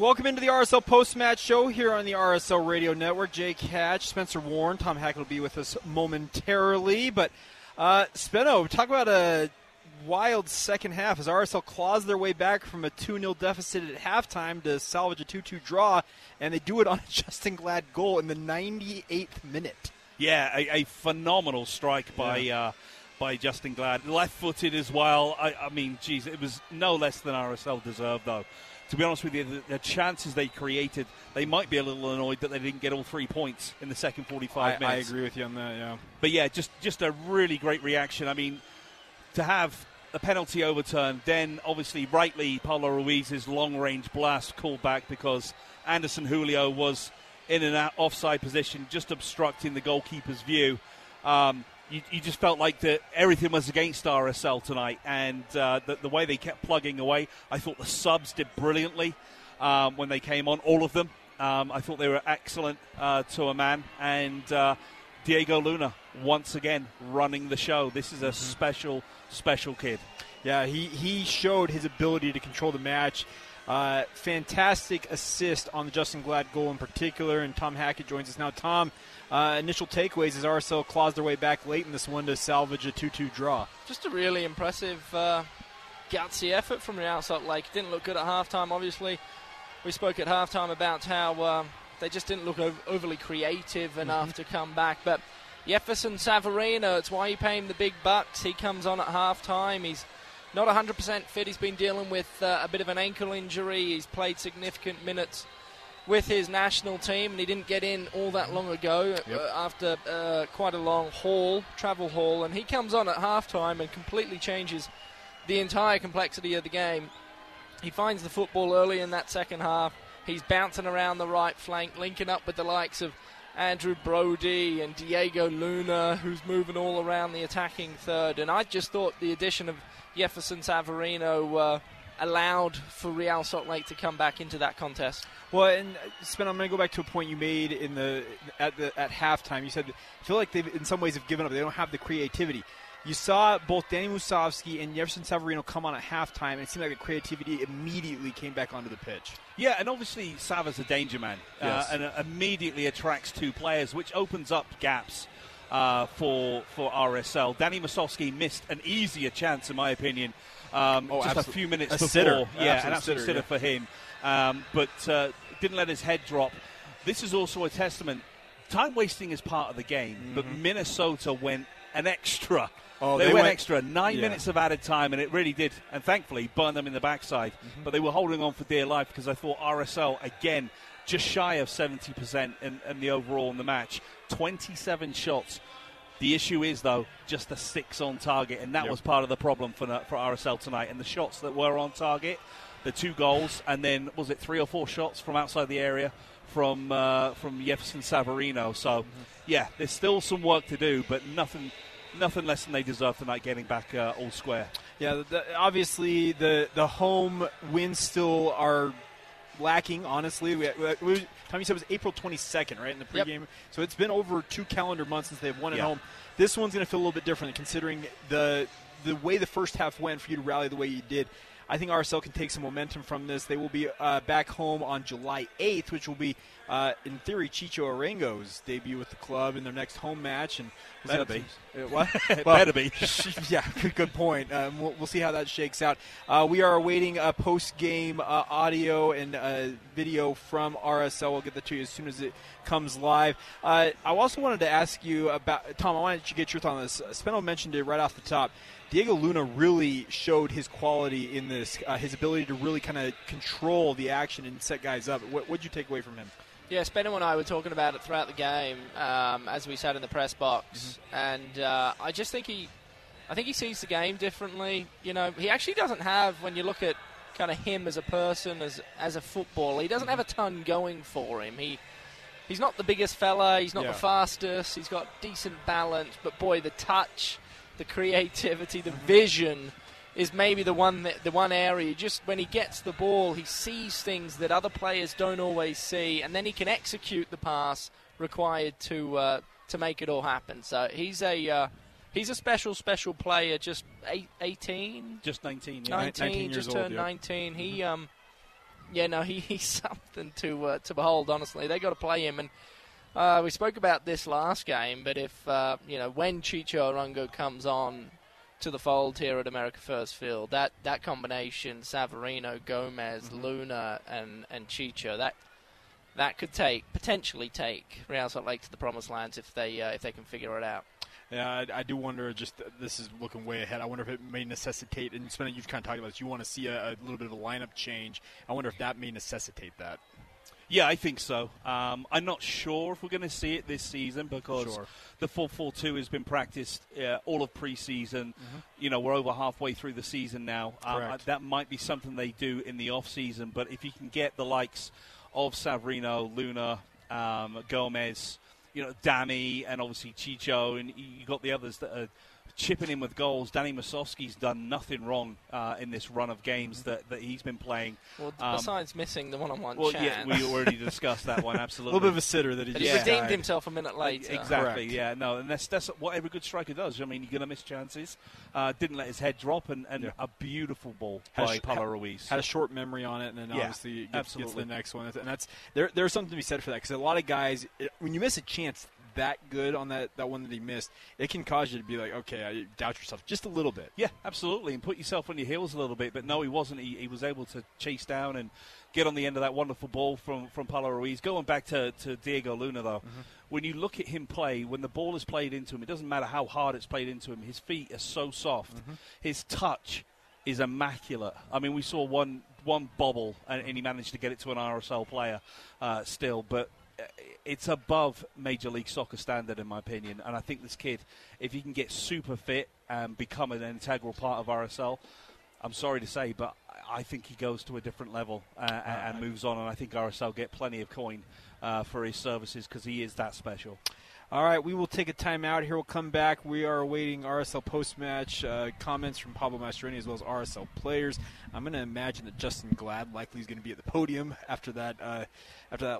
Welcome into the RSL post-match show here on the RSL Radio Network. Jake Hatch, Spencer Warren, Tom Hackett will be with us momentarily. But, Spenno, talk about a wild second half as RSL claws their way back from a 2-0 deficit at halftime to salvage a 2-2 draw, and they do it on a Justin Glad goal in the 98th minute. Yeah, a phenomenal strike by Justin Glad. Left-footed as well. I mean, geez, it was no less than RSL deserved, though. To be honest with you, the chances they created, they might be a little annoyed that they didn't get all 3 points in the second 45 minutes. I agree with you on that, yeah. But, yeah, just a really great reaction. I mean, to have a penalty overturned, then obviously rightly Pablo Ruiz's long-range blast called back because Anderson Julio was in an offside position, just obstructing the goalkeeper's view. You just felt like that everything was against RSL tonight, and the way they kept plugging away. I thought the subs did brilliantly when they came on, all of them. I thought they were excellent to a man, and Diego Luna once again running the show. This is a special, special kid. Yeah, he showed his ability to control the match. Fantastic assist on the Justin Glad goal in particular, and Tom Hackett joins us now. Tom, initial takeaways as RSL claws their way back late in this one to salvage a 2-2 draw. Just a really impressive gutsy effort from Real Salt Lake. Didn't look good at halftime, obviously. We spoke at halftime about how they just didn't look overly creative enough to come back. But Jefferson Savarino, it's why you pay him the big bucks. He comes on at halftime. He's not 100% fit. He's been dealing with a bit of an ankle injury. He's played significant minutes with his national team, and he didn't get in all that long ago after quite a long travel haul, and he comes on at halftime and completely changes the entire complexity of the game. He finds the football early in that second half. He's bouncing around the right flank, linking up with the likes of Andrew Brody and Diego Luna, who's moving all around the attacking third. And I just thought the addition of Jefferson Savarino allowed for Real Salt Lake to come back into that contest. Well, and Spen, I'm going to go back to a point you made at halftime. You said I feel like they've in some ways have given up. They don't have the creativity. You saw both Danny Musovski and Jefferson Savarino come on at halftime, and it seemed like the creativity immediately came back onto the pitch. Yeah, and obviously Sava's a danger man, and immediately attracts two players, which opens up gaps for RSL. Danny Musovski missed an easier chance, in my opinion, a few minutes before. Sitter. Yeah, an absolute sitter for him. But didn't let his head drop. This is also a testament. Time wasting is part of the game, but Minnesota went an extra. They went extra. 9 minutes of added time, and it really did, and thankfully, burn them in the backside. But they were holding on for dear life because I thought RSL, again, just shy of 70% in the overall in the match. 27 shots. The issue is, though, just the 6 on target, and that was part of the problem for RSL tonight. And the shots that were on target, the 2 goals, and then, was it 3 or 4 shots from outside the area from Jefferson Savarino. So, yeah, there's still some work to do, but nothing less than they deserve tonight, getting back all square. Yeah, obviously the home wins still are lacking, honestly. Tommy said it was April 22nd, right, in the pregame. Yep. So it's been over 2 calendar months since they've won at home. This one's going to feel a little bit different considering the way the first half went for you to rally the way you did. I think RSL can take some momentum from this. They will be back home on July 8th, which will be, in theory, Chicho Arango's debut with the club in their next home match. And better be. What? Well, better be. Yeah, good point. We'll see how that shakes out. We are awaiting a post-game audio and video from RSL. We'll get that to you as soon as it comes live. I also wanted to ask you about, Tom, I wanted to get your thought on this. Spino mentioned it right off the top. Diego Luna really showed his quality in this, his ability to really kind of control the action and set guys up. What did you take away from him? Yeah, Spenno and I were talking about it throughout the game as we sat in the press box, and I just think he sees the game differently. You know, he actually doesn't have, when you look at kind of him as a person, as a footballer, he doesn't have a ton going for him. He's not the biggest fella, he's not the fastest, he's got decent balance, but boy, the touch, the creativity, the vision is maybe the one area. Just when he gets the ball, he sees things that other players don't always see, and then he can execute the pass required to make it all happen. So he's a special player. Just 19 years old. 19. He yeah, no, he's something to behold, honestly. They got to play him, and we spoke about this last game, but if, when Chicho Arango comes on to the fold here at America First Field, that combination, Savarino, Gomez, Luna, and Chicho, that could potentially take Real Salt Lake to the promised lands if they can figure it out. Yeah, I do wonder, just this is looking way ahead, I wonder if it may necessitate, and Spencer, you've kind of talked about this, you want to see a little bit of a lineup change. I wonder if that may necessitate that. Yeah, I think so. I'm not sure if we're going to see it this season because the 4-4-2 has been practiced all of preseason. We're over halfway through the season now. That might be something they do in the off-season, but if you can get the likes of Savarino, Luna, Gomez, Danny, and obviously Chicho, and you got the others that are chipping in with goals. Danny Musovski's done nothing wrong in this run of games that he's been playing. Well, besides missing the one-on-one chance. Yeah, we already discussed that one, absolutely. A little bit of a sitter that he redeemed himself a minute later. Exactly, and that's what every good striker does. I mean, you're going to miss chances. Didn't let his head drop, and a beautiful ball by Pablo Ruiz. Had a short memory on it, and then obviously gets the next one. And there's something to be said for that, because a lot of guys, when you miss a chance that good on that one that he missed, it can cause you to be like, okay, I doubt yourself just a little bit. Yeah, absolutely, and put yourself on your heels a little bit. But no, he wasn't. He was able to chase down and get on the end of that wonderful ball from Pablo Ruiz. Going back to Diego Luna, though, when you look at him play, when the ball is played into him, it doesn't matter how hard it's played into him, his feet are so soft. His touch is immaculate. I mean, we saw one bobble, and he managed to get it to an RSL player still, but it's above Major League Soccer standard, in my opinion. And I think this kid, if he can get super fit and become an integral part of RSL, I'm sorry to say, but I think he goes to a different level and moves on. And I think RSL get plenty of coin for his services because he is that special. All right, we will take a timeout here. We'll come back. We are awaiting RSL post-match comments from Pablo Mastroeni as well as RSL players. I'm going to imagine that Justin Glad likely is going to be at the podium after that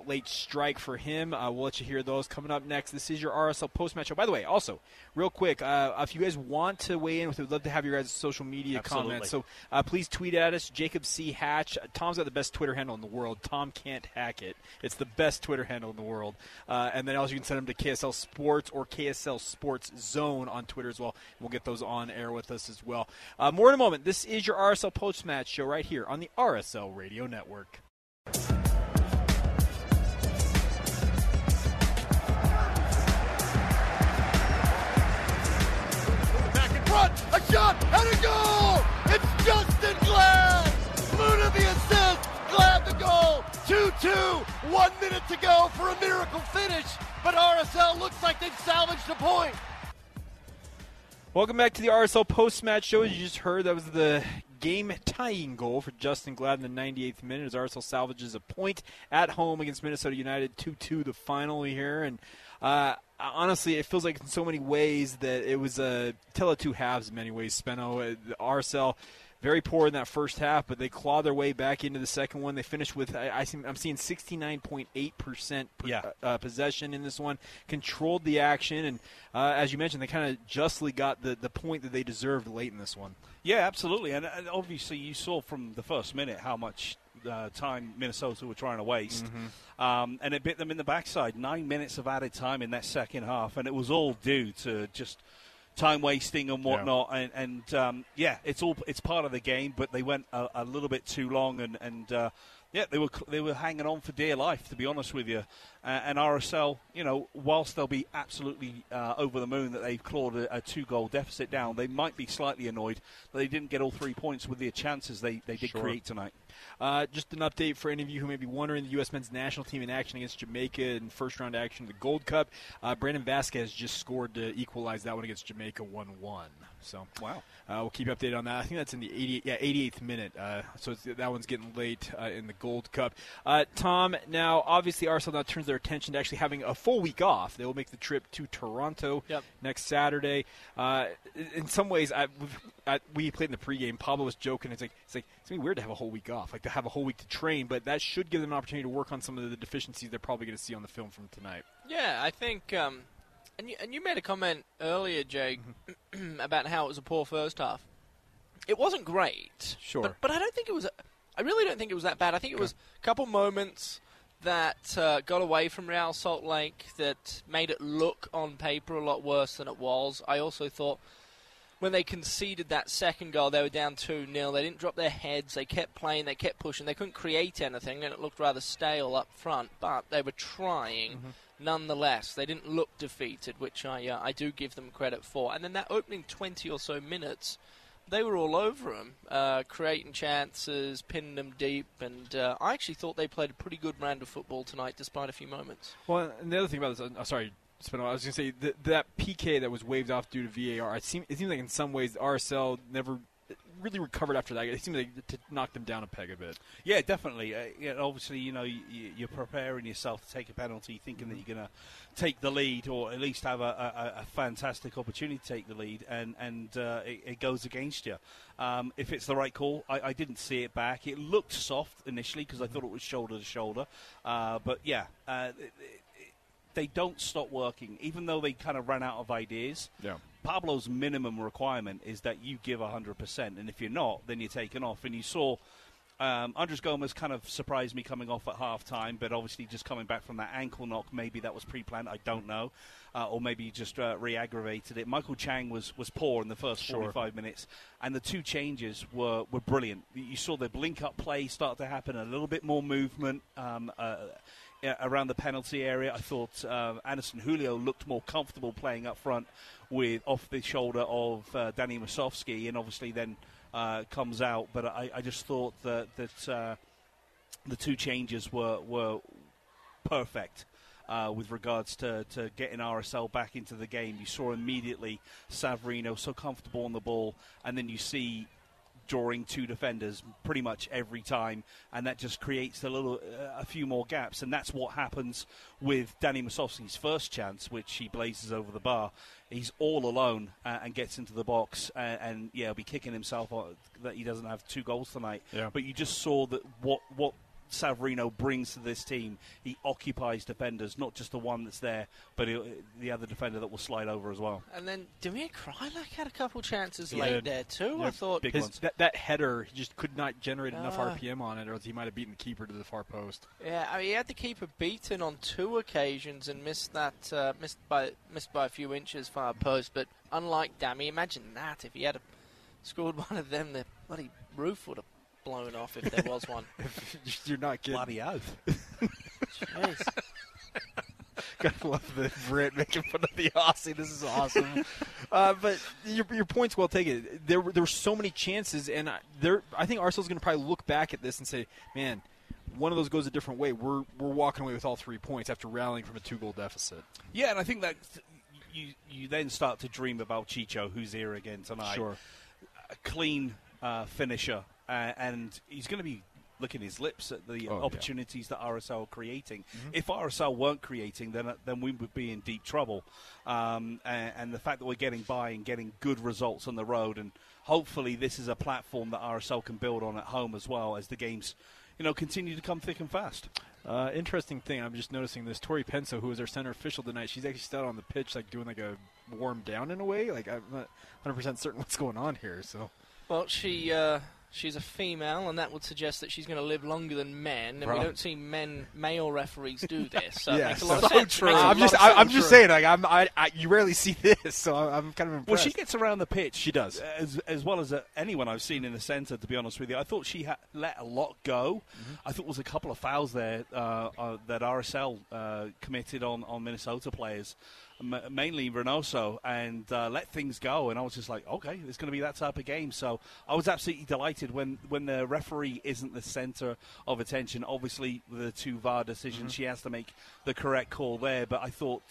late strike for him. We'll let you hear those coming up next. This is your RSL post-match show. By the way, also, real quick, if you guys want to weigh in, we'd love to have your guys' social media comments. So please tweet at us, Jacob C. Hatch. Tom's got the best Twitter handle in the world. Tom can't hack it. It's the best Twitter handle in the world. And then also you can send them to KSL Sports or KSL Sports Zone on Twitter as well. We'll get those on air with us as well. More in a moment. This is your RSL Postmatch Show right here on the RSL Radio Network. Back in front, a shot and a goal! It's Justin Glad! Luna the assist, Glad the goal! 2-2, 1 minute to go for a miracle finish. But RSL looks like they've salvaged a point. Welcome back to the RSL post-match show. As you just heard, that was the game-tying goal for Justin Glad in the 98th minute as RSL salvages a point at home against Minnesota United, 2-2 the final here. And honestly, it feels like in so many ways that it was a tale of two halves in many ways, Spenno. The RSL, very poor in that first half, but they claw their way back into the second one. They finished with, I'm seeing 69.8% possession in this one. Controlled the action, and as you mentioned, they kind of justly got the point that they deserved late in this one. Yeah, absolutely, and obviously you saw from the first minute how much time Minnesota were trying to waste, and it bit them in the backside. 9 minutes of added time in that second half, and it was all due to just time wasting and whatnot, it's part of the game. But they went a little bit too long, and they were hanging on for dear life, to be honest with you. And RSL, whilst they'll be absolutely over the moon that they've clawed a 2-goal deficit down, they might be slightly annoyed that they didn't get all 3 points with the chances they did create tonight. Just an update for any of you who may be wondering, the U.S. men's national team in action against Jamaica in first-round action of the Gold Cup. Brandon Vasquez just scored to equalize that one against Jamaica 1-1. So, wow. We'll keep you updated on that. I think that's in the 88th minute. So that one's getting late in the Gold Cup. Tom, now, obviously, Arsenal now turns their attention to actually having a full week off. They will make the trip to Toronto next Saturday. In some ways, we played in the pregame. Pablo was joking. It's like it's going to be weird to have a whole week off, like to have a whole week to train, but that should give them an opportunity to work on some of the deficiencies they're probably going to see on the film from tonight. Yeah, I think and you made a comment earlier, Jake, about how it was a poor first half. It wasn't great. Sure. But I don't think it was I really don't think it was that bad. I think it was a couple moments that got away from Real Salt Lake that made it look on paper a lot worse than it was. I also thought when they conceded that second goal, they were down 2-0. They didn't drop their heads. They kept playing. They kept pushing. They couldn't create anything, and it looked rather stale up front, but they were trying nonetheless. They didn't look defeated, which I do give them credit for. And then that opening 20 or so minutes, they were all over them, creating chances, pinning them deep, and I actually thought they played a pretty good round of football tonight, despite a few moments. Well, and the other thing about this, I was going to say that PK that was waved off due to VAR. It seems like in some ways RSL never really recovered after that. It seemed like to knock them down a peg a bit. Yeah, definitely. Obviously, you're preparing yourself to take a penalty, thinking that you're going to take the lead or at least have a fantastic opportunity to take the lead, and it goes against you. If it's the right call, I didn't see it back. It looked soft initially because I thought it was shoulder to shoulder. But, yeah, they don't stop working, even though they kind of ran out of ideas. Yeah. Pablo's minimum requirement is that you give 100%, and if you're not, then you're taken off. And you saw Andres Gomez kind of surprised me coming off at halftime, but obviously just coming back from that ankle knock, maybe that was pre-planned, I don't know, or maybe he just re-aggravated it. Michael Chang was poor in the first 45 minutes, and the two changes were brilliant. You saw the blink-up play start to happen, a little bit more movement around the penalty area. I thought Anderson Julio looked more comfortable playing up front with off the shoulder of Danny Musovski, and obviously then comes out. But I just thought that the two changes were perfect with regards to getting RSL back into the game. You saw immediately Savarino so comfortable on the ball, and then you see drawing two defenders pretty much every time, and that just creates a few more gaps, and that's what happens with Danny Musovski's first chance, which he blazes over the bar. He's all alone and gets into the box, and he'll be kicking himself that he doesn't have two goals tonight. Yeah. But you just saw that what Savarino brings to this team. He occupies defenders, not just the one that's there, but the other defender that will slide over as well. And then Damir Kreilach had a couple chances late there too. Yeah, I thought that header, he just could not generate enough RPM on it, or he might have beaten the keeper to the far post. Yeah, I mean, he had the keeper beaten on two occasions and missed that missed by a few inches far post. But unlike Dammy, imagine that if he had scored one of them, the bloody roof would have blown off if there was one. You're not kidding. Bloody oath. Jeez. Gotta love the Brit making fun of the Aussie. This is awesome. But your point's well taken. There were so many chances, and I think Arsenal's going to probably look back at this and say, man, one of those goes a different way. We're walking away with all 3 points after rallying from a 2-goal deficit. Yeah, and I think that you then start to dream about Chicho, who's here again tonight. Sure. A clean finisher. And he's going to be licking his lips at the opportunities that RSL are creating. Mm-hmm. If RSL weren't creating, then we would be in deep trouble. And the fact that we're getting by and getting good results on the road, and hopefully this is a platform that RSL can build on at home as well as the games, continue to come thick and fast. Interesting thing, I'm just noticing this. Tori Penso, who is our center official tonight, she's actually still on the pitch, doing a warm down in a way. I'm not 100% certain what's going on here. So, well, she. She's a female, and that would suggest that she's going to live longer than men, and we don't see male referees do this. So yes, it makes a lot of sense. True. I'm just saying, you rarely see this, so I'm kind of impressed. Well, she gets around the pitch. She does. As well as anyone I've seen in the centre, to be honest with you. I thought she let a lot go. Mm-hmm. I thought there was a couple of fouls there that RSL committed on Minnesota players. Mainly Reynoso, and let things go. And I was just like, okay, it's going to be that type of game. So I was absolutely delighted when the referee isn't the center of attention. Obviously, the two VAR decisions, she has to make the correct call there. But I thought,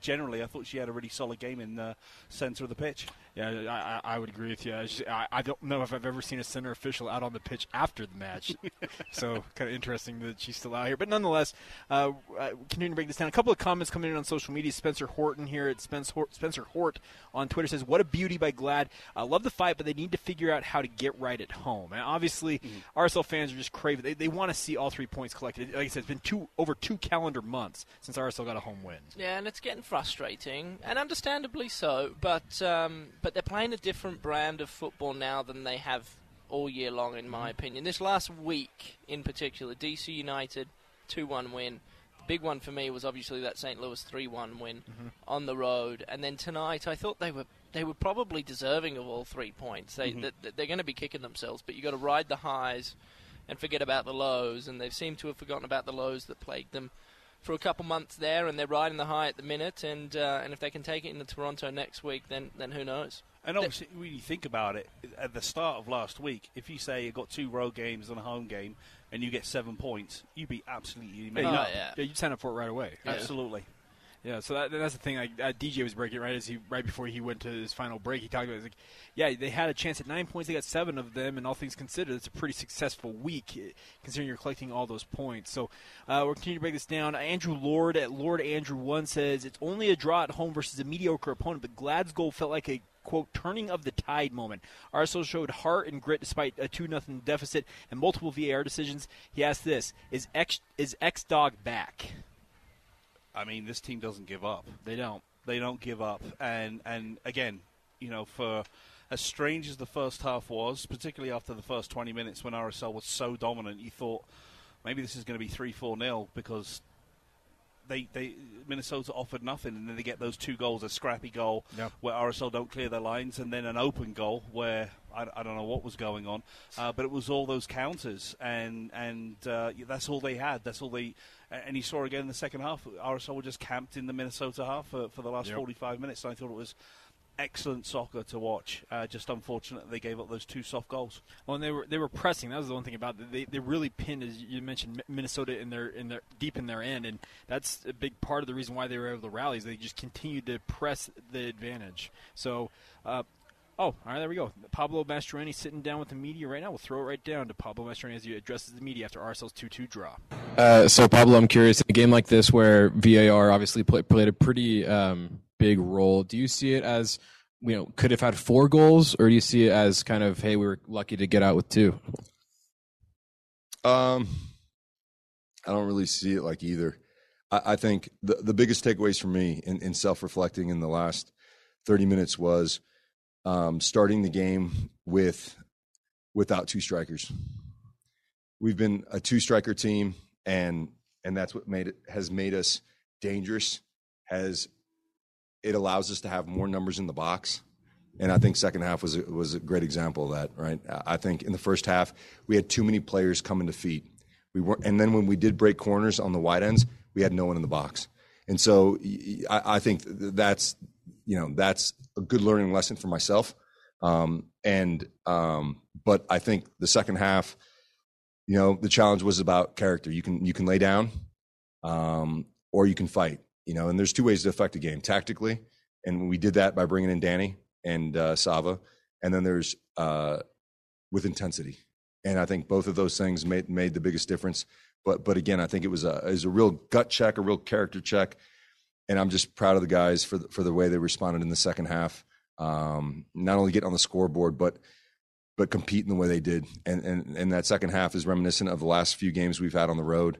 generally, I thought she had a really solid game in the center of the pitch. Yeah, I would agree with you. I don't know if I've ever seen a center official out on the pitch after the match. So kind of interesting that she's still out here. But nonetheless, continuing to break this down, a couple of comments coming in on social media. Spencer Horton here at Spencer Hort on Twitter says, what a beauty by Glad. I love the fight, but they need to figure out how to get right at home. And obviously, RSL fans are just craving. They want to see all 3 points collected. Like I said, it's been over two calendar months since RSL got a home win. Yeah, and it's getting frustrating, and understandably so. But they're playing a different brand of football now than they have all year long, in my opinion. This last week, in particular, DC United 2-1 win. Big one for me was obviously that St. Louis 3-1 win on the road. And then tonight, I thought they were probably deserving of all 3 points. They're going to be kicking themselves, but you got to ride the highs and forget about the lows. And they've seemed to have forgotten about the lows that plagued them for a couple months there, and they're riding the high at the minute. And if they can take it into Toronto next week, then who knows? And obviously, when you think about it, at the start of last week, if you say you got two road games and a home game, and you get 7 points, you'd be absolutely made up. Yeah, you'd sign up for it right away. Yeah. Absolutely. Yeah, so that's the thing. DJ was breaking right right before he went to his final break. He talked about it. They had a chance at 9 points. They got seven of them, and all things considered, it's a pretty successful week considering you're collecting all those points. So we're continuing to break this down. Andrew Lord at Lord Andrew 1 says, it's only a draw at home versus a mediocre opponent, but Glad's goal felt like a, quote, turning of the tide moment. RSL showed heart and grit despite a 2-0 deficit and multiple VAR decisions. He asked this, is X-Dog back? I mean, this team doesn't give up. They don't give up. And again, you know, for as strange as the first half was, particularly after the first 20 minutes when RSL was so dominant, you thought maybe this is going to be 3-4-0 because Minnesota offered nothing, and then they get those two goals, a scrappy goal where RSL don't clear their lines, and then an open goal where I don't know what was going on, but it was all those counters, and that's all they had. And you saw again in the second half, RSL were just camped in the Minnesota half for the last 45 minutes, and I thought it was excellent soccer to watch. Just unfortunate they gave up those two soft goals. Well, and they were pressing. That was the one thing about it. They really pinned, as you mentioned, Minnesota in their deep in their end, and that's a big part of the reason why they were able to rally. Is they just continued to press the advantage. So, all right, there we go. Pablo Mastroeni sitting down with the media right now. We'll throw it right down to Pablo Mastroeni as he addresses the media after RSL's 2-2 draw. So, Pablo, I'm curious. In a game like this where VAR obviously played a pretty big role, do you see it as, you know, could have had four goals, or do you see it as kind of, hey, we were lucky to get out with two? I don't really see it like either. I think the biggest takeaways for me in self-reflecting in the last 30 minutes was starting the game without two strikers. We've been a two-striker team, and that's what has made us dangerous. It allows us to have more numbers in the box, and I think second half was a great example of that. Right, I think in the first half we had too many players coming to feet. We weren't, and then when we did break corners on the wide ends, we had no one in the box, and so I think that's. You know, that's a good learning lesson for myself. But I think the second half, you know, the challenge was about character. You can lay down, or you can fight, you know, and there's two ways to affect a game tactically. And we did that by bringing in Danny and Sava. And then there's with intensity. And I think both of those things made the biggest difference. But again, I think it was a real gut check, a real character check. And I'm just proud of the guys for the way they responded in the second half. Not only getting on the scoreboard, but competing the way they did. And that second half is reminiscent of the last few games we've had on the road.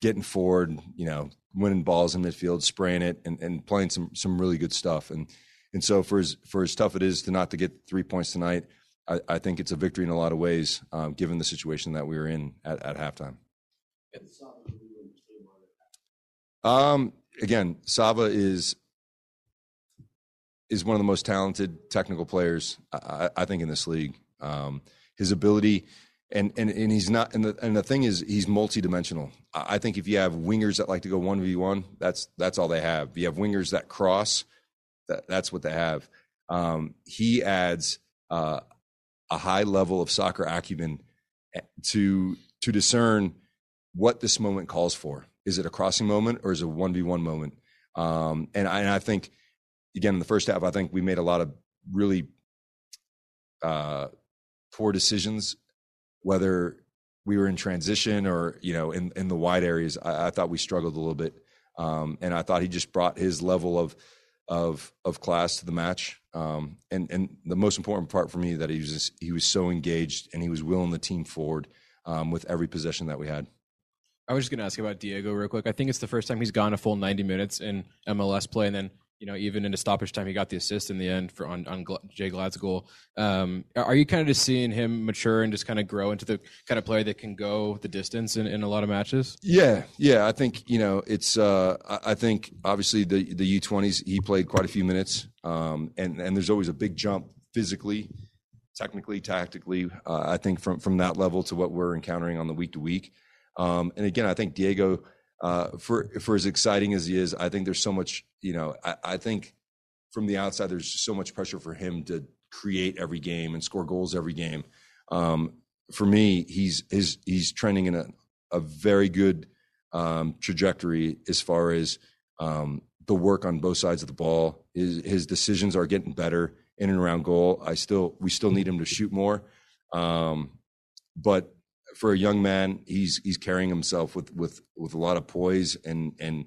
Getting forward, you know, winning balls in midfield, spraying it, and playing some really good stuff. And so for as tough it is to not to get 3 points tonight, I think it's a victory in a lot of ways, given the situation that we were in at halftime. Again, Sava is one of the most talented technical players I think in this league. His ability, and he's not. And the thing is, he's multidimensional. I think if you have wingers that like to go 1v1, that's all they have. If you have wingers that cross, that's what they have. He adds a high level of soccer acumen to discern what this moment calls for. Is it a crossing moment or is it a 1v1 moment? And I think, again, in the first half, I think we made a lot of really poor decisions, whether we were in transition or, you know, in the wide areas. I thought we struggled a little bit. And I thought he just brought his level of class to the match. And the most important part for me that he was so engaged and he was willing the team forward with every possession that we had. I was just going to ask about Diego real quick. I think it's the first time he's gone a full 90 minutes in MLS play, and then you know, even into stoppage time, he got the assist in the end for on Jay Glad's goal. Are you kind of just seeing him mature and just kind of grow into the kind of player that can go the distance in a lot of matches? Yeah. I think, you know, it's I think obviously the U20s, he played quite a few minutes, and there's always a big jump physically, technically, tactically, I think from that level to what we're encountering on the week to week. And again, I think Diego, for as exciting as he is, I think there's so much, you know, I think from the outside, there's just so much pressure for him to create every game and score goals every game. For me, he's trending in a very good trajectory as far as the work on both sides of the ball. His decisions are getting better in and around goal. We still need him to shoot more. But for a young man, he's carrying himself with a lot of poise and a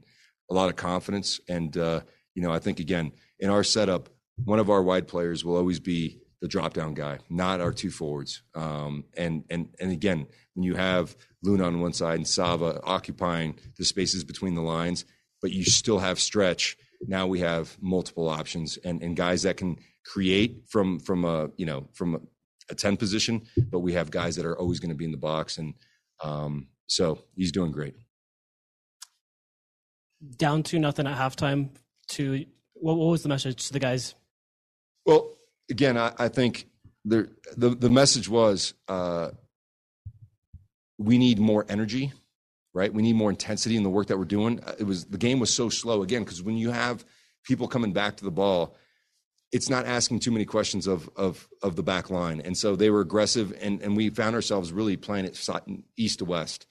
lot of confidence. And, you know, I think, again, in our setup, one of our wide players will always be the drop-down guy, not our two forwards. And again, when you have Luna on one side and Sava occupying the spaces between the lines, but you still have stretch, now we have multiple options and guys that can create from a 10 position, but we have guys that are always going to be in the box. And so he's doing great. Down 2-0 at halftime. What was the message to the guys? Well, again, I think the message was we need more energy, right? We need more intensity in the work that we're doing. The game was so slow, again, because when you have people coming back to the ball, it's not asking too many questions of the back line. And so they were aggressive, and we found ourselves really playing it east to west.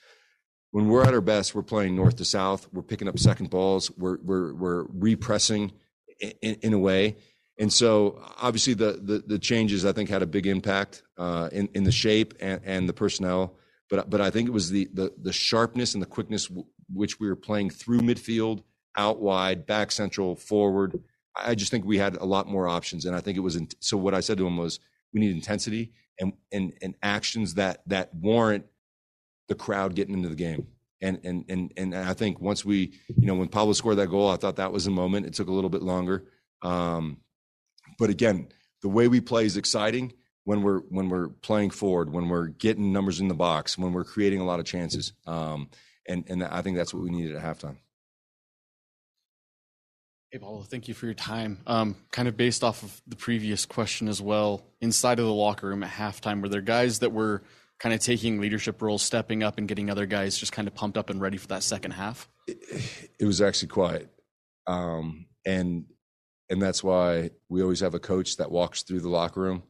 When we're at our best, we're playing north to south. We're picking up second balls. We're repressing in a way. And so obviously the changes, I think, had a big impact in the shape and the personnel. But I think it was the sharpness and the quickness which we were playing through midfield, out wide, back central, forward. I just think we had a lot more options, and I think it was so. What I said to him was, we need intensity and actions that warrant the crowd getting into the game. And I think once we, you know, when Pablo scored that goal, I thought that was a moment. It took a little bit longer, but again, the way we play is exciting when we're playing forward, when we're getting numbers in the box, when we're creating a lot of chances, and I think that's what we needed at halftime. Hey, Pablo, thank you for your time. Kind of based off of the previous question as well, inside of the locker room at halftime, were there guys that were kind of taking leadership roles, stepping up and getting other guys just kind of pumped up and ready for that second half? It was actually quiet. And that's why we always have a coach that walks through the locker room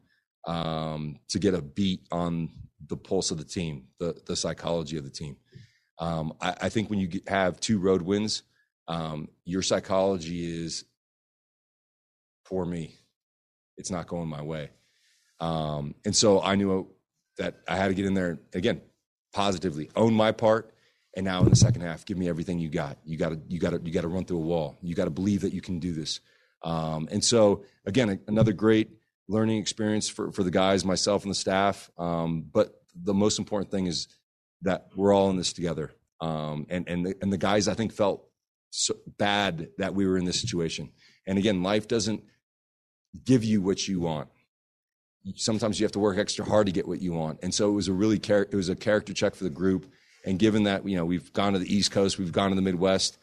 to get a beat on the pulse of the team, the psychology of the team. I think when you have two road wins, your psychology is poor me. It's not going my way. And so I knew that I had to get in there again, positively own my part. And now in the second half, give me everything you got. You gotta run through a wall. You gotta believe that you can do this. And so again, another great learning experience for the guys, myself and the staff. But the most important thing is that we're all in this together. And the guys, I think, felt so bad that we were in this situation. And again, life doesn't give you what you want. Sometimes you have to work extra hard to get what you want. And so it was a character check for the group. And given that, you know, we've gone to the East Coast, we've gone to the Midwest,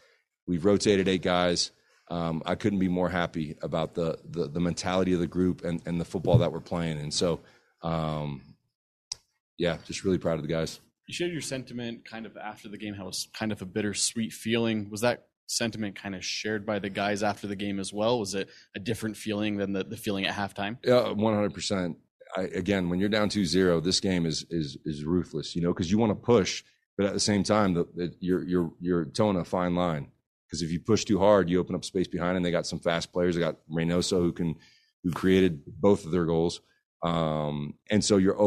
we've rotated 8 guys. I couldn't be more happy about the mentality of the group and the football that we're playing. And so, yeah, just really proud of the guys. You shared your sentiment kind of after the game, how it was kind of a bittersweet feeling. Was that sentiment kind of shared by the guys after the game as well? Was it a different feeling than the feeling at halftime? Yeah, 100%. Again, when you're down 2-0, this game is ruthless, you know, because you want to push, but at the same time, you're toeing a fine line, because if you push too hard, you open up space behind, and they got some fast players. They got Reynoso who created both of their goals, and so you're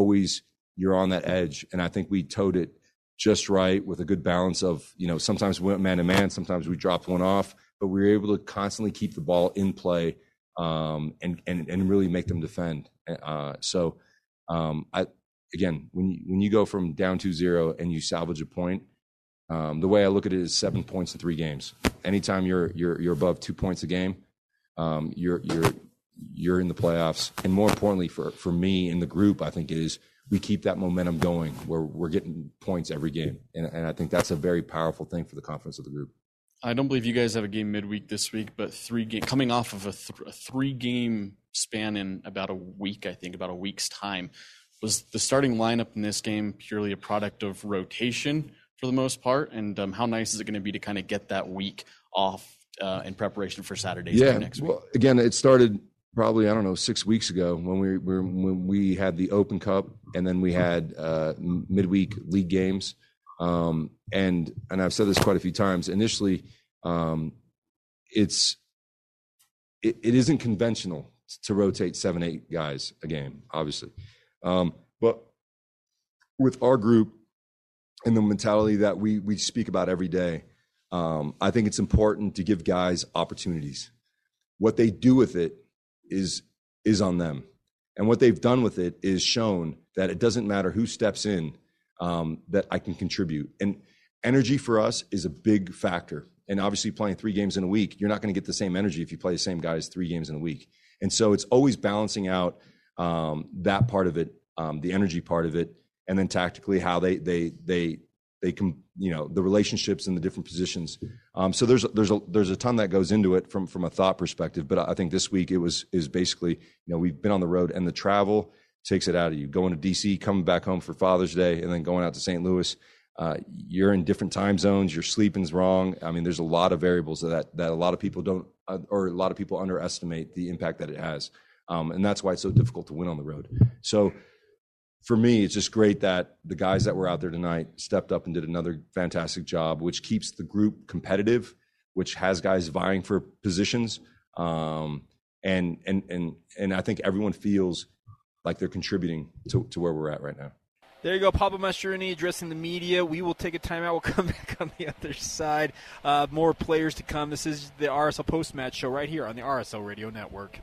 on that edge, and I think we towed it just right with a good balance of, you know, sometimes we went man-to-man, sometimes we dropped one off, but we were able to constantly keep the ball in play and really make them defend. Again, when you go from down 2-0 and you salvage a point, the way I look at it is 7 points in 3 games. Anytime you're above 2 points a game, You're in the playoffs. And more importantly, for me and the group, I think is we keep that momentum going where we're getting points every game. And I think that's a very powerful thing for the confidence of the group. I don't believe you guys have a game midweek this week, but coming off of a three-game span in about a week, I think, about a week's time. Was the starting lineup in this game purely a product of rotation for the most part? And how nice is it going to be to kind of get that week off in preparation for Saturday's game next week? Well, again, it started probably, 6 weeks ago when we had the Open Cup, and then we had midweek league games. And I've said this quite a few times. Initially, it isn't conventional to rotate 7-8 guys a game, obviously. But with our group and the mentality that we speak about every day, I think it's important to give guys opportunities. What they do with it is on them. And what they've done with it is shown that it doesn't matter who steps in, that I can contribute. And energy for us is a big factor. And obviously playing 3 games in a week, you're not going to get the same energy if you play the same guys 3 games in a week. And so it's always balancing out that part of it, the energy part of it, and then tactically how they can, the relationships and the different positions. So there's a ton that goes into it from a thought perspective. But I think this week is basically, we've been on the road, and the travel takes it out of you. Going to DC, coming back home for Father's Day, and then going out to St. Louis, you're in different time zones. Your sleeping's wrong. There's a lot of variables that a lot of people don't, or a lot of people underestimate the impact that it has. And that's why it's so difficult to win on the road. So for me, it's just great that the guys that were out there tonight stepped up and did another fantastic job, which keeps the group competitive, which has guys vying for positions. And I think everyone feels like they're contributing to where we're at right now. There you go, Pablo Mastroeni addressing the media. We will take a timeout. We'll come back on the other side. More players to come. This is the RSL Post-Match Show right here on the RSL Radio Network.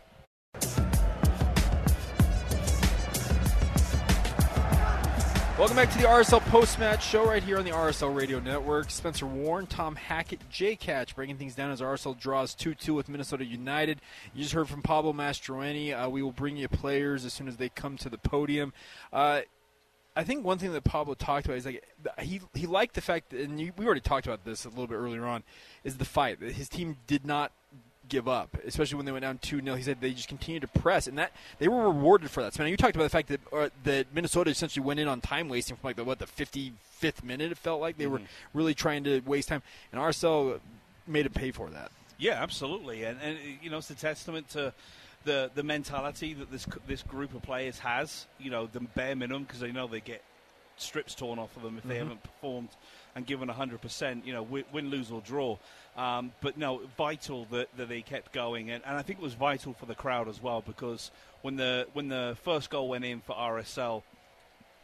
Welcome back to the RSL Post-Match Show right here on the RSL Radio Network. Spencer Warren, Tom Hackett, Jay Catch breaking things down as RSL draws 2-2 with Minnesota United. You just heard from Pablo Mastroeni. We will bring you players as soon as they come to the podium. I think one thing that Pablo talked about is like he liked the fact, and we already talked about this a little bit earlier on, is the fight. His team did not give up, especially when they went down 2-0. He said they just continued to press, and that they were rewarded for that. So, you talked about the fact that Minnesota essentially went in on time wasting from the 55th minute. It felt like they were really trying to waste time, and RSL made it pay for that. Yeah, absolutely, and it's a testament to the mentality that this group of players has. The bare minimum, because they know they get strips torn off of them if they haven't performed and given 100%, win, lose, or draw. But no, vital that they kept going. And I think it was vital for the crowd as well, because when the first goal went in for RSL,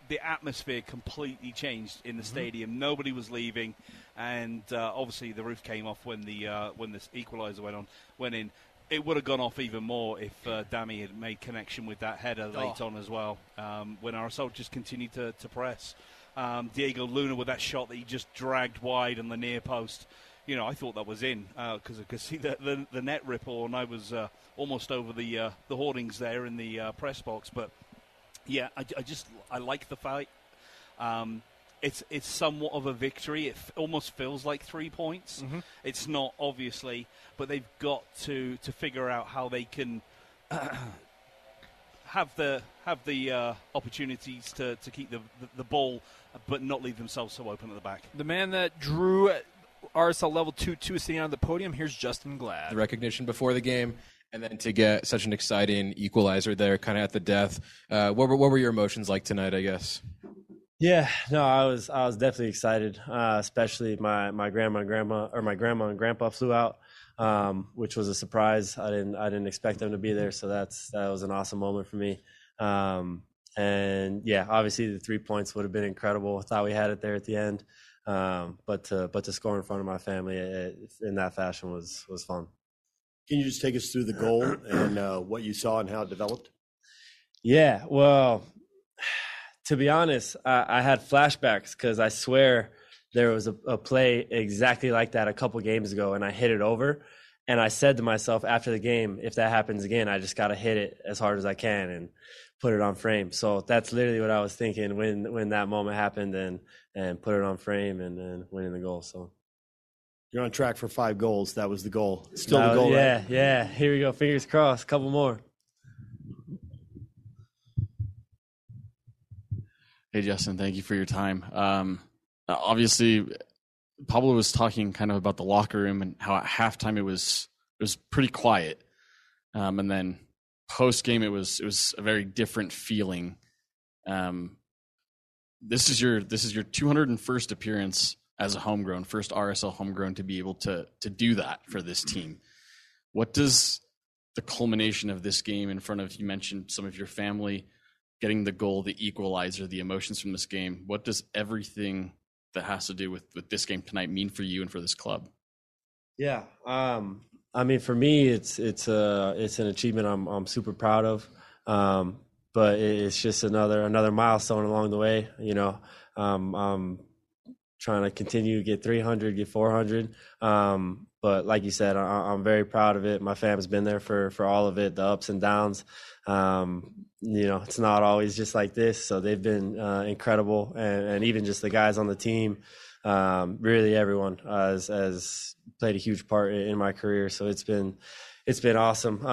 the atmosphere completely changed in the stadium. Nobody was leaving. And obviously the roof came off when this equaliser went in. It would have gone off even more if Dammy had made connection with that header late on as well, when RSL just continued to press. Diego Luna with that shot that he just dragged wide on the near post. I thought that was in, because I could see the net ripple, and I was almost over the hoardings there in the press box. But yeah, I like the fight. It's somewhat of a victory. It almost feels like 3 points. It's not, obviously, but they've got to figure out how they can have the opportunities to keep the ball, but not leave themselves so open at the back. The man that drew RSL level 2-2 sitting on the podium, here's Justin Glad. The recognition before the game, and then to get such an exciting equalizer there, kind of at the death. What were your emotions like tonight, I guess? Yeah, no, I was definitely excited, especially my grandma and grandpa flew out, which was a surprise. I didn't expect them to be there, so that was an awesome moment for me. And yeah, obviously the 3 points would have been incredible. I thought we had it there at the end, but to score in front of my family in that fashion was fun. Can you just take us through the goal and what you saw and how it developed? Yeah, well, to be honest, I had flashbacks, because I swear there was a play exactly like that a couple games ago, and I hit it over, And I said to myself after the game, if that happens again, I just got to hit it as hard as I can and put it on frame. So that's literally what I was thinking when that moment happened, and put it on frame and then winning the goal. So you're on track for 5 goals. That was the goal. Still the goal. Yeah, right? Yeah. Here we go. Fingers crossed. A couple more. Hey, Justin, thank you for your time. Obviously, Pablo was talking kind of about the locker room and how at halftime it was pretty quiet, and then post game it was a very different feeling. This is your 201st appearance as a homegrown, first RSL homegrown to be able to do that for this team. What does the culmination of this game in front of, you mentioned some of your family, getting the goal, the equalizer, the emotions from this game, what does everything that has to do with this game tonight mean for you and for this club? Yeah. I mean, for me, it's an achievement I'm super proud of. But it's just another milestone along the way. You know, I'm trying to continue, get 300, get 400. But like you said, I'm very proud of it. My family's been there for all of it, the ups and downs. You know, it's not always just like this. So they've been incredible. And even just the guys on the team, really everyone has played a huge part in my career. So it's been awesome.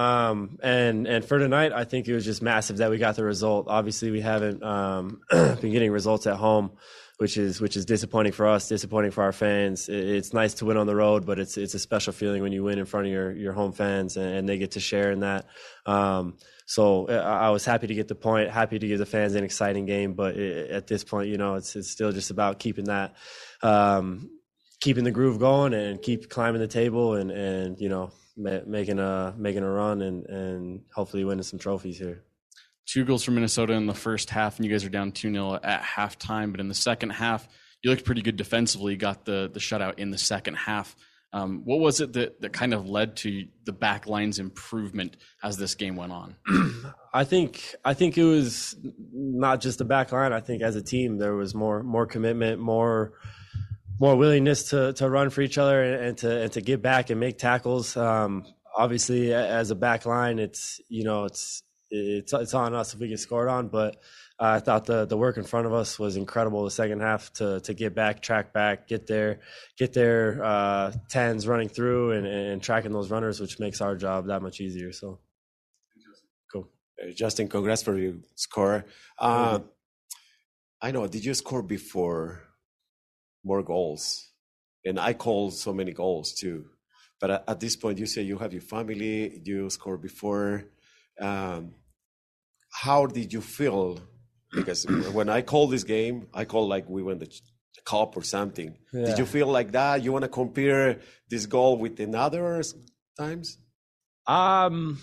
And for tonight, I think it was just massive that we got the result. Obviously, we haven't been getting results at home, which is disappointing for us, disappointing for our fans. It's nice to win on the road, but it's a special feeling when you win in front of your home fans and they get to share in that. So I was happy to get the point, happy to give the fans an exciting game. But at this point, you know, it's still just about keeping that, keeping the groove going and keep climbing the table and you know, making a run and hopefully winning some trophies here. 2 goals for Minnesota in the first half, and you guys are down 2-0 at halftime. But in the second half, you looked pretty good defensively, got the shutout in the second half. What was it that kind of led to the back line's improvement as this game went on? I think it was not just the back line. I think as a team, there was more commitment, more willingness to run for each other and to get back and make tackles. Obviously, as a back line, it's on us if we get scored on, but I thought the work in front of us was incredible the second half to get back, track back, get their tens running through and tracking those runners, which makes our job that much easier. So cool. Justin, congrats for your score. I know, did you score before more goals? And I called so many goals too. But at this point, you say you have your family, you score before. How did you feel? Because when I call this game, I call like we won the cup or something. Yeah. Did you feel like that? You want to compare this goal with another times? No,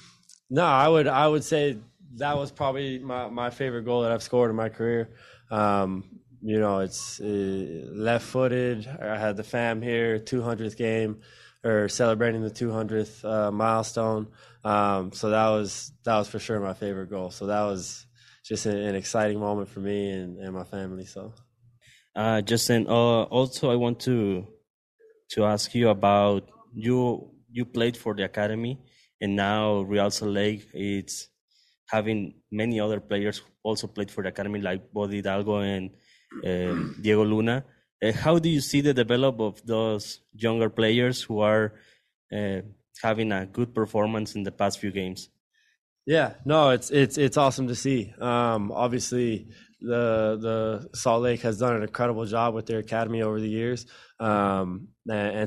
I would say that was probably my favorite goal that I've scored in my career. You know, it's left-footed. I had the fam here, 200th game, or celebrating the 200th milestone. So that was for sure my favorite goal. So that was just an exciting moment for me and my family. So, Justin, also I want to ask you about you played for the academy, and now Real Salt Lake is having many other players who also played for the academy, like Bodhi Hidalgo and Diego Luna. How do you see the development of those younger players who are having a good performance in the past few games? Yeah, no, it's awesome to see. Obviously, the Salt Lake has done an incredible job with their academy over the years, and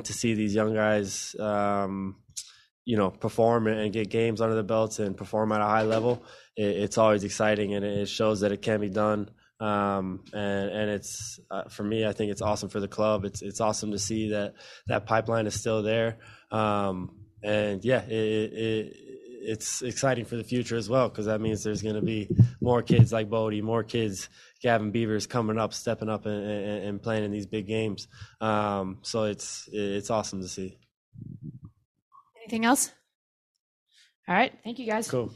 to see these young guys, you know, perform and get games under their belts and perform at a high level, it's always exciting, and it shows that it can be done. And it's for me, I think it's awesome for the club. It's awesome to see that pipeline is still there. And yeah, it's exciting for the future as well, because that means there's going to be more kids like Bodhi, more kids, Gavin Beavers coming up, stepping up and playing in these big games. So it's awesome to see. Anything else? All right. Thank you, guys. Cool.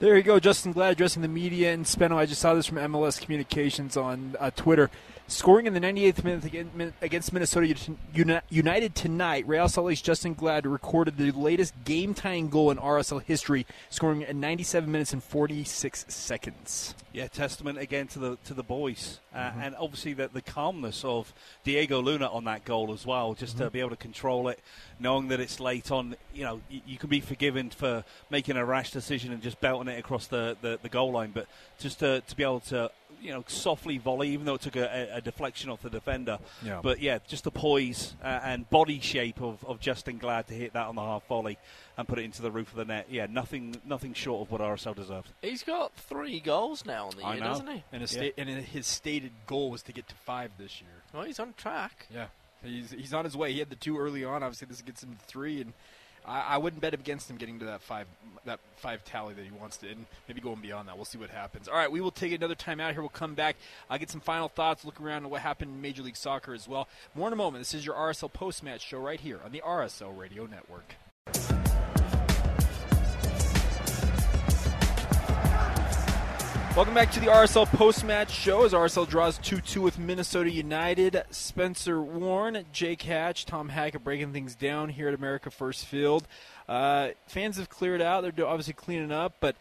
There you go. Justin Glad addressing the media. And Speno, I just saw this from MLS Communications on Twitter. Scoring in the 98th minute against Minnesota United tonight, Real Salt Lake's Justin Glad recorded the latest game-tying goal in RSL history, scoring at 97 minutes and 46 seconds. Yeah, testament again to the boys, and obviously the calmness of Diego Luna on that goal as well, just to be able to control it, knowing that it's late on. You know, you can be forgiven for making a rash decision and just belting it across the goal line, but just to be able to, you know, softly volley, even though it took a deflection off the defender. Yeah. But, yeah, just the poise and body shape of Justin Glad to hit that on the half volley and put it into the roof of the net. Yeah, nothing short of what RSL deserved. He's got 3 goals now on the year, doesn't he? And, and his stated goal was to get to 5 this year. Well, he's on track. Yeah, he's on his way. He had the 2 early on. Obviously, this gets him to 3, and I wouldn't bet against him getting to that five tally that he wants to, and maybe going beyond that. We'll see what happens. All right, we will take another time out here. We'll come back. I'll get some final thoughts, look around at what happened in Major League Soccer as well. More in a moment. This is your RSL post-match show right here on the RSL Radio Network. Welcome back to the RSL post-match show as RSL draws 2-2 with Minnesota United. Spencer Warren, Jake Hatch, Tom Hackett breaking things down here at America First Field. Fans have cleared out. They're obviously cleaning up, but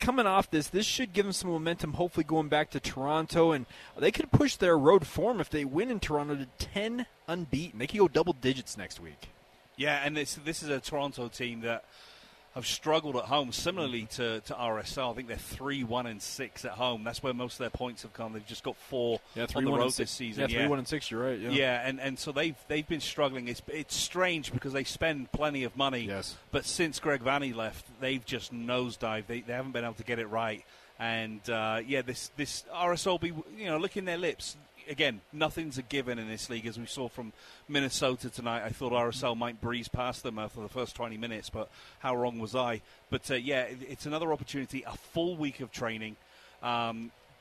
coming off this should give them some momentum, hopefully going back to Toronto, and they could push their road form if they win in Toronto to 10 unbeaten. They could go double digits next week. Yeah, and this is a Toronto team that have struggled at home, similarly to RSL. I think they're 3-1-6 at home. That's where most of their points have come. They've just got 4 on the road this season. Yeah, 3-1-6, you're right. Yeah, and so they've been struggling. It's strange because they spend plenty of money, but since Greg Vanney left, they've just nosedived. They haven't been able to get it right. And, this RSL will be, licking their lips. Again, nothing's a given in this league, as we saw from Minnesota tonight. I thought RSL might breeze past them after the first 20 minutes, but how wrong was I? But, it's another opportunity, a full week of training,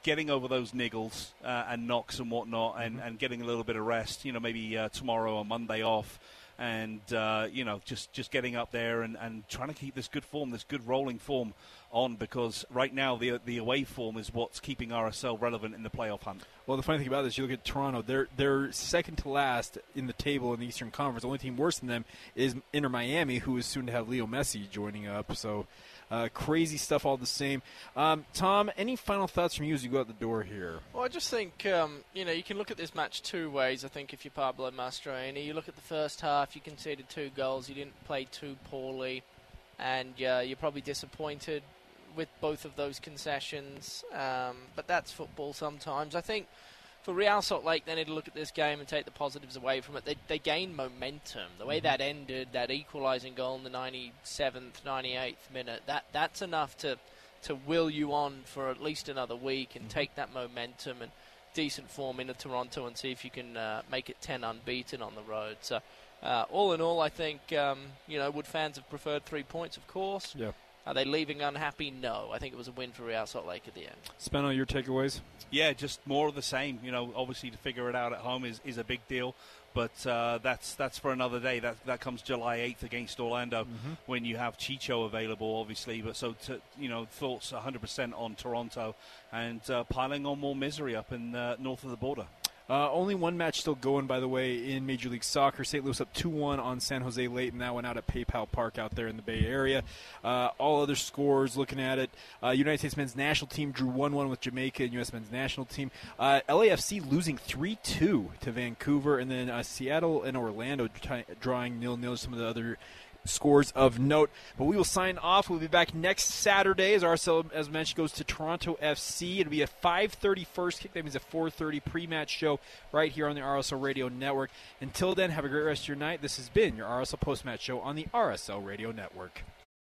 getting over those niggles and knocks and whatnot, and getting a little bit of rest, maybe tomorrow or Monday off, and, just getting up there and trying to keep this good form, this good rolling form on, because right now the away form is what's keeping RSL relevant in the playoff hunt. Well, the funny thing about this, you look at Toronto, they're second to last in the table in the Eastern Conference. The only team worse than them is Inter Miami, who is soon to have Leo Messi joining up. So crazy stuff all the same. Tom, any final thoughts from you as you go out the door here? Well, I just think, you can look at this match 2 ways, I think, if you're Pablo Mastroeni. You look at the first half, you conceded 2 goals, you didn't play too poorly, and you're probably disappointed with both of those concessions, but that's football sometimes. I think for Real Salt Lake, they need to look at this game and take the positives away from it. They gained momentum. The way that ended, that equalising goal in the 97th, 98th minute, that's enough to will you on for at least another week and take that momentum and decent form into Toronto and see if you can make it 10 unbeaten on the road. So all in all, I think, would fans have preferred 3 points, of course. Yeah. Are they leaving unhappy? No. I think it was a win for Real Salt Lake at the end. Speno, your takeaways? Yeah, just more of the same. Obviously to figure it out at home is a big deal, but that's for another day. That comes July 8th against Orlando when you have Chicho available, obviously. But so, thoughts 100% on Toronto and piling on more misery up in north of the border. Only one match still going, by the way, in Major League Soccer. St. Louis up 2-1 on San Jose late, and that went out at PayPal Park out there in the Bay Area. All other scores, looking at it, United States men's national team drew 1-1 with Jamaica and U.S. men's national team. LAFC losing 3-2 to Vancouver, and then Seattle and Orlando drawing 0-0, some of the other scores of note. But we will sign off. We'll be back next Saturday as RSL, as mentioned, goes to Toronto FC. It'll be a 5:30 first kick. That means a 4:30 pre-match show right here on the RSL Radio Network. Until then, have a great rest of your night. This has been your RSL post-match show on the RSL Radio Network.